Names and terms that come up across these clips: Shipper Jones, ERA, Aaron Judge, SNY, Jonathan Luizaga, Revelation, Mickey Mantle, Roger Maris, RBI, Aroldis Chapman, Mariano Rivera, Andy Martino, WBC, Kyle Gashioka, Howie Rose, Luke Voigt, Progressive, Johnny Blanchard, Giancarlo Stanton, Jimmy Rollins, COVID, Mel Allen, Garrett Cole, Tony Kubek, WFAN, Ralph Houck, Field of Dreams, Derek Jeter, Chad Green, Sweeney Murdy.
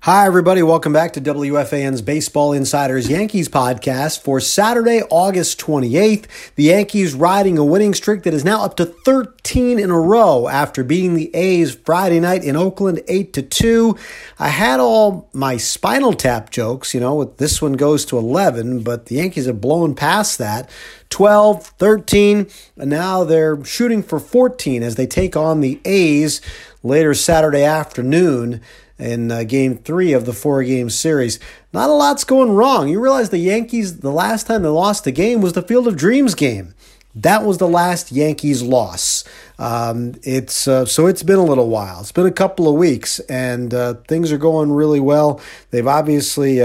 Hi, everybody. Welcome back to WFAN's Baseball Insiders Yankees podcast for Saturday, August 28th. The Yankees riding a winning streak that is now up to 13 in a row after beating the A's Friday night in Oakland 8-2. I had all my Spinal Tap jokes, with this one goes to 11, but the Yankees have blown past that. 12, 13, and now they're shooting for 14 as they take on the A's later Saturday afternoon in Game 3 of the four-game series. Not a lot's going wrong. You realize the Yankees, the last time they lost a game was the Field of Dreams game. That was the last Yankees loss. So it's been a little while. It's been a couple of weeks, and things are going really well. They've obviously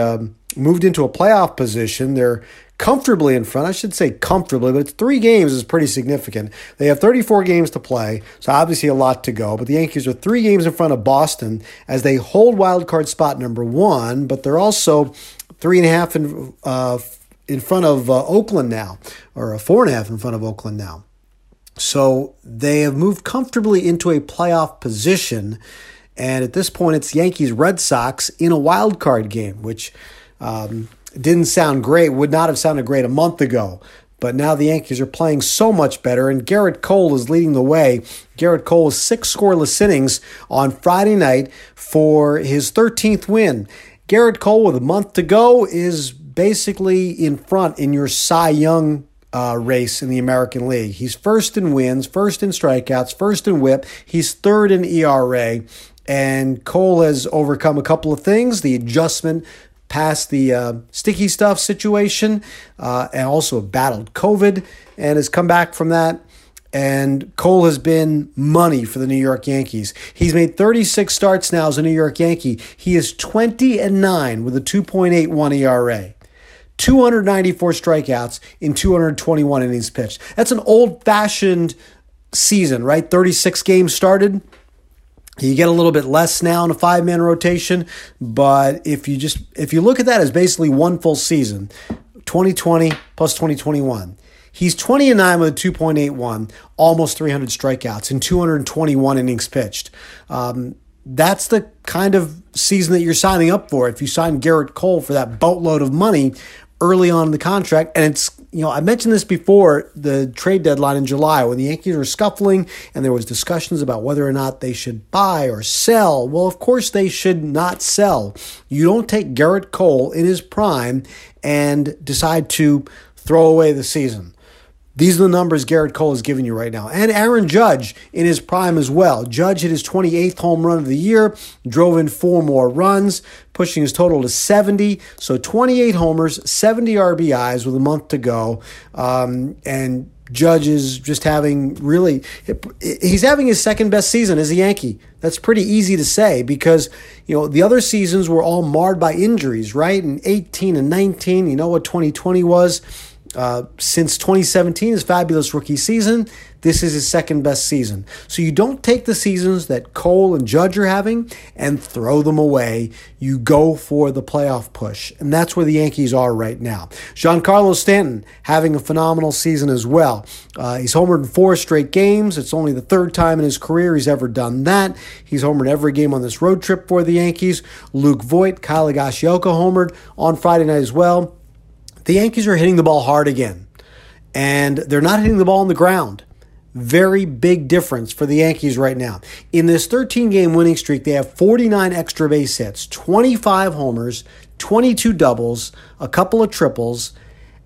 moved into a playoff position. They're comfortably in front. I should say comfortably, but it's 3 games is pretty significant. They have 34 games to play, so obviously a lot to go, but the Yankees are 3 games in front of Boston as they hold wild card spot number 1, but they're also 3.5 in front of Oakland now, or 4.5 in front of Oakland now. So they have moved comfortably into a playoff position, and at this point it's Yankees-Red Sox in a wild card game, which didn't sound great, would not have sounded great a month ago. But now the Yankees are playing so much better, and Garrett Cole is leading the way. Garrett Cole was 6 scoreless innings on Friday night for his 13th win. Garrett Cole, with a month to go, is basically in front in your Cy Young race in the American League. He's first in wins, first in strikeouts, first in whip. He's third in ERA, and Cole has overcome a couple of things. The adjustment past the sticky stuff situation, and also battled COVID, and has come back from that. And Cole has been money for the New York Yankees. He's made 36 starts now as a New York Yankee. He is 20-9 with a 2.81 ERA. 294 strikeouts in 221 innings pitched. That's an old-fashioned season, right? 36 games started. You get a little bit less now in a 5-man rotation, but if you look at that as basically one full season, 2020 plus 2021, he's 20-9 with a 2.81, almost 300 strikeouts in 221 innings pitched. That's the kind of season that you're signing up for if you sign Garrett Cole for that boatload of money early on in the contract. And it's, I mentioned this before the trade deadline in July when the Yankees were scuffling and there was discussions about whether or not they should buy or sell. Well, of course they should not sell. You don't take Garrett Cole in his prime and decide to throw away the season. These are the numbers Garrett Cole is giving you right now. And Aaron Judge in his prime as well. Judge hit his 28th home run of the year, drove in 4 more runs, pushing his total to 70. So 28 homers, 70 RBIs with a month to go. And Judge is just having he's having his second best season as a Yankee. That's pretty easy to say because, the other seasons were all marred by injuries, right? In 18 and 19, you know what 2020 was? Since 2017, his fabulous rookie season, this is his second best season. So you don't take the seasons that Cole and Judge are having and throw them away. You go for the playoff push, and that's where the Yankees are right now. Giancarlo Stanton having a phenomenal season as well. He's homered in 4 straight games. It's only the 3rd time in his career he's ever done that. He's homered every game on this road trip for the Yankees. Luke Voigt, Kyle Gashioka homered on Friday night as well. The Yankees are hitting the ball hard again, and they're not hitting the ball on the ground. Very big difference for the Yankees right now. In this 13-game winning streak, they have 49 extra base hits, 25 homers, 22 doubles, a couple of triples,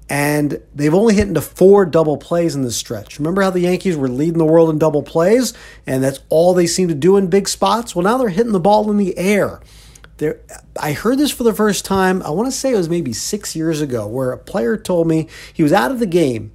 And they've only hit into 4 double plays in this stretch. Remember how the Yankees were leading the world in double plays, and that's all they seem to do in big spots? Well, now they're hitting the ball in the air. I heard this for the first time, I want to say it was maybe 6 years ago, where a player told me he was out of the game.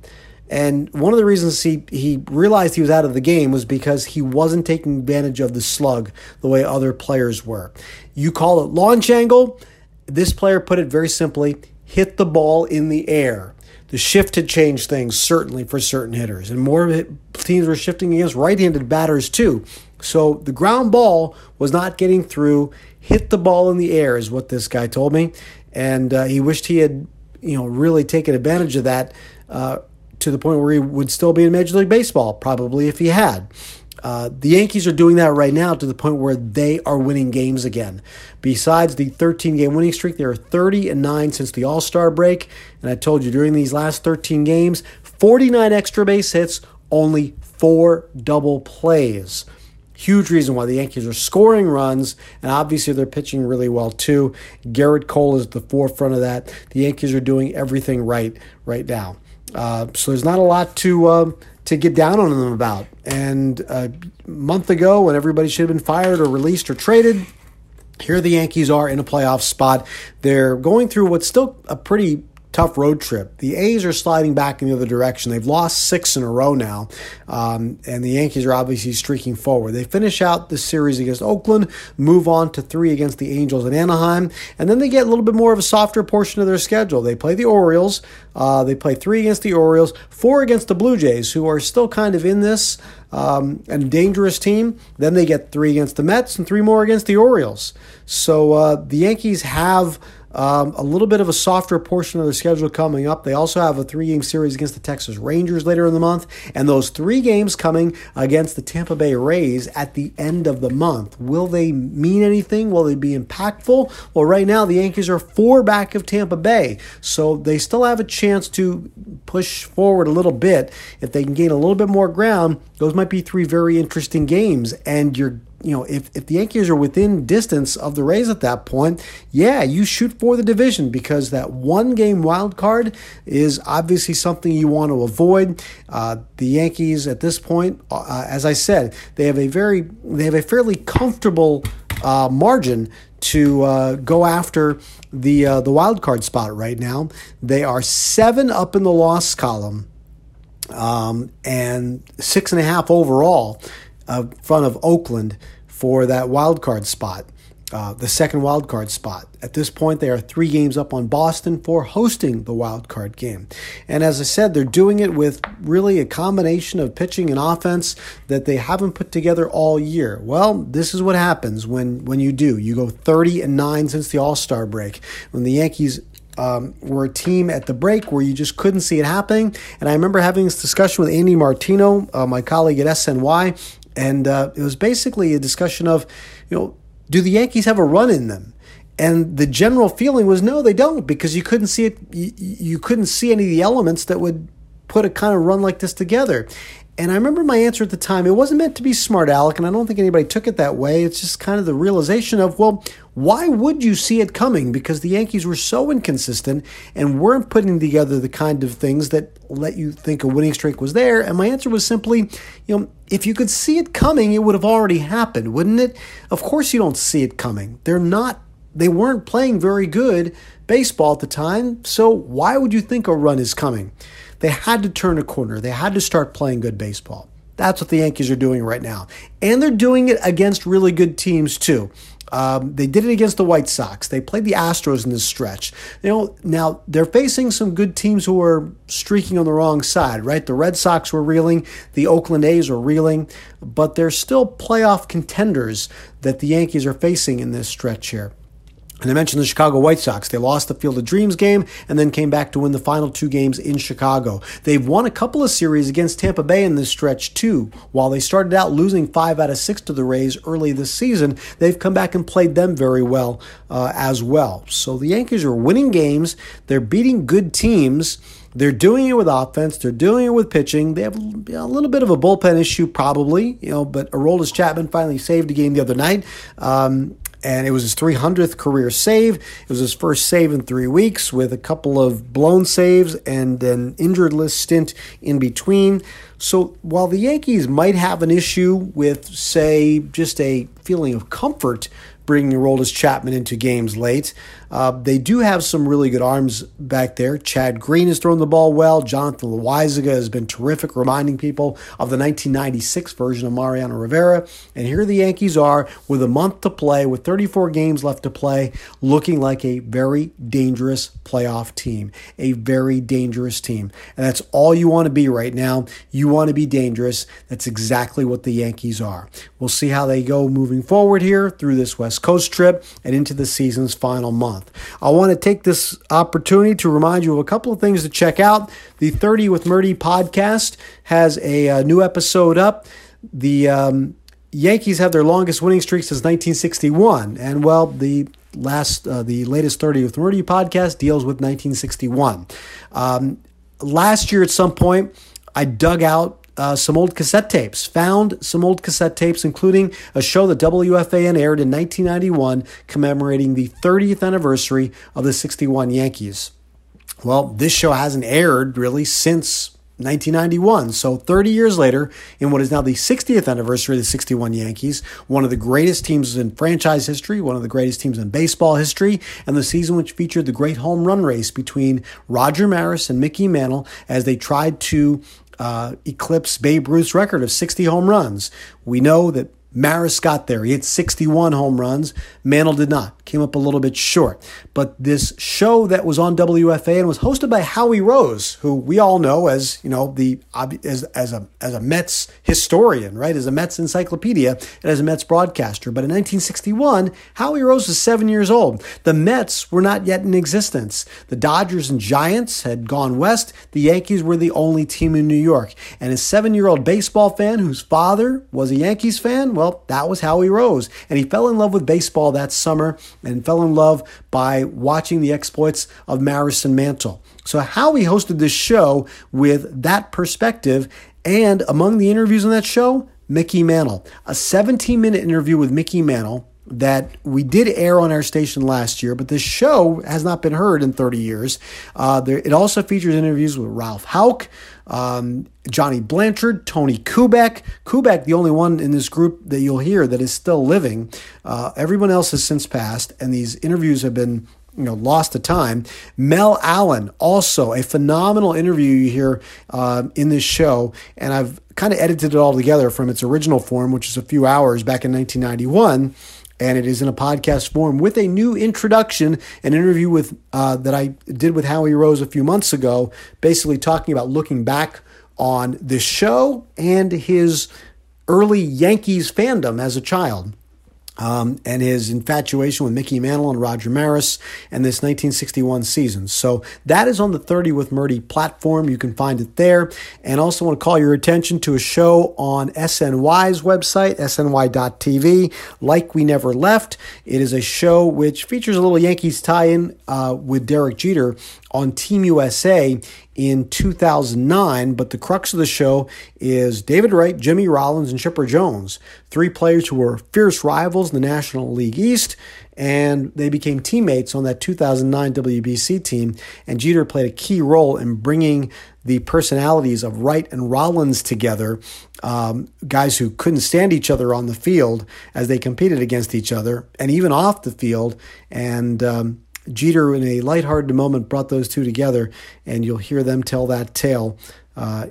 And one of the reasons he realized he was out of the game was because he wasn't taking advantage of the slug the way other players were. You call it launch angle. This player put it very simply, hit the ball in the air. The shift had changed things, certainly, for certain hitters. And more teams were shifting against right-handed batters, too. So the ground ball was not getting through. Hit the ball in the air is what this guy told me. And he wished he had really taken advantage of that to the point where he would still be in Major League Baseball, probably, if he had. The Yankees are doing that right now to the point where they are winning games again. Besides the 13-game winning streak, they are 30-9 since the All-Star break. And I told you, during these last 13 games, 49 extra base hits, only 4 double plays. Huge reason why the Yankees are scoring runs, and obviously they're pitching really well too. Garrett Cole is at the forefront of that. The Yankees are doing everything right now. So there's not a lot to get down on them about. And a month ago, when everybody should have been fired or released or traded, here the Yankees are in a playoff spot. They're going through what's still a pretty tough road trip. The A's are sliding back in the other direction. They've lost 6 in a row now, and the Yankees are obviously streaking forward. They finish out the series against Oakland, move on to 3 against the Angels in Anaheim, and then they get a little bit more of a softer portion of their schedule. They play the Orioles. They play 3 against the Orioles, 4 against the Blue Jays, who are still kind of in this and a dangerous team. Then they get 3 against the Mets and 3 more against the Orioles. So the Yankees have a little bit of a softer portion of their schedule coming up. They also have a 3-game series against the Texas Rangers later in the month, and those 3 games coming against the Tampa Bay Rays at the end of the month. Will they mean anything? Will they be impactful? Well, right now the Yankees are 4 back of Tampa Bay, so they still have a chance to push forward a little bit. If they can gain a little bit more ground, those might be 3 very interesting games, and you're if the Yankees are within distance of the Rays at that point, yeah, you shoot for the division, because that 1-game wild card is obviously something you want to avoid. The Yankees at this point, as I said, they have a fairly comfortable margin to go after the wild card spot right now. They are 7 up in the loss column, and 6.5 overall. In front of Oakland for that wild card spot, the second wild card spot. At this point, they are 3 games up on Boston for hosting the wild card game. And as I said, they're doing it with really a combination of pitching and offense that they haven't put together all year. Well, this is what happens when you do. You go 30-9 since the All-Star break. When the Yankees were a team at the break where you just couldn't see it happening. And I remember having this discussion with Andy Martino, my colleague at SNY, and it was basically a discussion of, do the Yankees have a run in them? And the general feeling was, no, they don't, because you couldn't see it. You couldn't see any of the elements that would put a kind of run like this together. And I remember my answer at the time, it wasn't meant to be smart aleck, and I don't think anybody took it that way. It's just kind of the realization of, well, why would you see it coming? Because the Yankees were so inconsistent and weren't putting together the kind of things that let you think a winning streak was there. And my answer was simply, if you could see it coming, it would have already happened, wouldn't it? Of course you don't see it coming. They weren't playing very good baseball at the time, so why would you think a run is coming? They had to turn a corner. They had to start playing good baseball. That's what the Yankees are doing right now. And they're doing it against really good teams, too. They did it against the White Sox. They played the Astros in this stretch. Now, they're facing some good teams who are streaking on the wrong side, right? The Red Sox were reeling. The Oakland A's were reeling. But they're still playoff contenders that the Yankees are facing in this stretch here. And I mentioned the Chicago White Sox. They lost the Field of Dreams game and then came back to win the final 2 games in Chicago. They've won a couple of series against Tampa Bay in this stretch, too. While they started out losing 5 out of 6 to the Rays early this season, they've come back and played them very well as well. So the Yankees are winning games. They're beating good teams. They're doing it with offense. They're doing it with pitching. They have a little bit of a bullpen issue, probably, but Aroldis Chapman finally saved a game the other night. And it was his 300th career save. It was his first save in 3 weeks with a couple of blown saves and an injured list stint in between. So while the Yankees might have an issue with, say, just a feeling of comfort bringing Aroldis Chapman into games late, they do have some really good arms back there. Chad Green has thrown the ball well. Jonathan Luizaga has been terrific, reminding people of the 1996 version of Mariano Rivera. And here the Yankees are with a month to play, with 34 games left to play, looking like a very dangerous playoff team, a very dangerous team. And that's all you want to be right now. You want to be dangerous. That's exactly what the Yankees are. We'll see how they go moving forward here through this West Coast trip and into the season's final month. I want to take this opportunity to remind you of a couple of things to check out. The 30 with Murdy podcast has a new episode up. The Yankees have their longest winning streak since 1961, and well, the latest 30 with Murdy podcast deals with 1961. Last year at some point, I dug out found some old cassette tapes, including a show that WFAN aired in 1991 commemorating the 30th anniversary of the 61 Yankees. Well, this show hasn't aired really since 1991, so 30 years later, in what is now the 60th anniversary of the 61 Yankees, one of the greatest teams in franchise history, one of the greatest teams in baseball history, and the season which featured the great home run race between Roger Maris and Mickey Mantle as they tried to eclipse Babe Ruth's record of 60 home runs. We know that Maris got there. He hit 61 home runs. Mantle did not. Came up a little bit short. But this show that was on WFAN was hosted by Howie Rose, who we all know as, you know, as a Mets historian, right? As a Mets encyclopedia and as a Mets broadcaster. But in 1961, Howie Rose was 7 years old. The Mets were not yet in existence. The Dodgers and Giants had gone west. The Yankees were the only team in New York. And a 7-year-old baseball fan whose father was a Yankees fan, well, that was Howie Rose, and he fell in love with baseball that summer and fell in love by watching the exploits of Maris and Mantle. So Howie hosted this show with that perspective, and among the interviews on that show, Mickey Mantle. A 17-minute interview with Mickey Mantle that we did air on our station last year, but this show has not been heard in 30 years. It also features interviews with Ralph Houck, Johnny Blanchard, Tony Kubek. Kubek, the only one in this group that you'll hear that is still living. Everyone else has since passed, and these interviews have been, you know, lost to time. Mel Allen, also a phenomenal interview you hear in this show, and I've kind of edited it all together from its original form, which is a few hours back in 1991. And it is in a podcast form with a new introduction, an interview with that I did with Howie Rose a few months ago, basically talking about looking back on this show and his early Yankees fandom as a child. And his infatuation with Mickey Mantle and Roger Maris and this 1961 season. So that is on the 30 with Murdy platform. You can find it there. And also want to call your attention to a show on SNY's website, sny.tv, Like We Never Left. It is a show which features a little Yankees tie-in with Derek Jeter on Team USA in 2009, but the crux of the show is David Wright, Jimmy Rollins, and Shipper Jones, three players who were fierce rivals in the National League East, and they became teammates on that 2009 WBC team, and Jeter played a key role in bringing the personalities of Wright and Rollins together, guys who couldn't stand each other on the field as they competed against each other, and even off the field, and Jeter, in a lighthearted moment, brought those two together, and you'll hear them tell that tale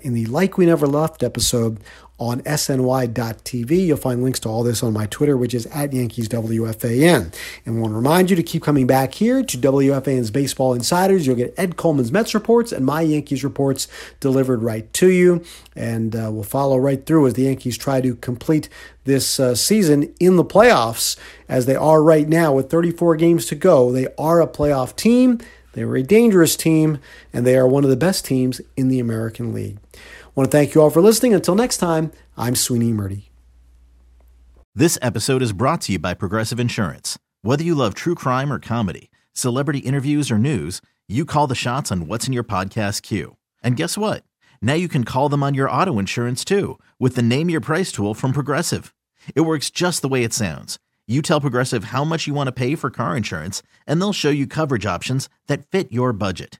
in the Like We Never Left episode on SNY.tv. You'll find links to all this on my Twitter, which is @YankeesWFAN. And I want to remind you to keep coming back here to WFAN's Baseball Insiders. You'll get Ed Coleman's Mets reports and my Yankees reports delivered right to you. And we'll follow right through as the Yankees try to complete this season in the playoffs, as they are right now with 34 games to go. They are a playoff team. They were a dangerous team, and they are one of the best teams in the American League. I want to thank you all for listening. Until next time, I'm Sweeney Murdy. This episode is brought to you by Progressive Insurance. Whether you love true crime or comedy, celebrity interviews or news, you call the shots on what's in your podcast queue. And guess what? Now you can call them on your auto insurance, too, with the Name Your Price tool from Progressive. It works just the way it sounds. You tell Progressive how much you want to pay for car insurance, and they'll show you coverage options that fit your budget.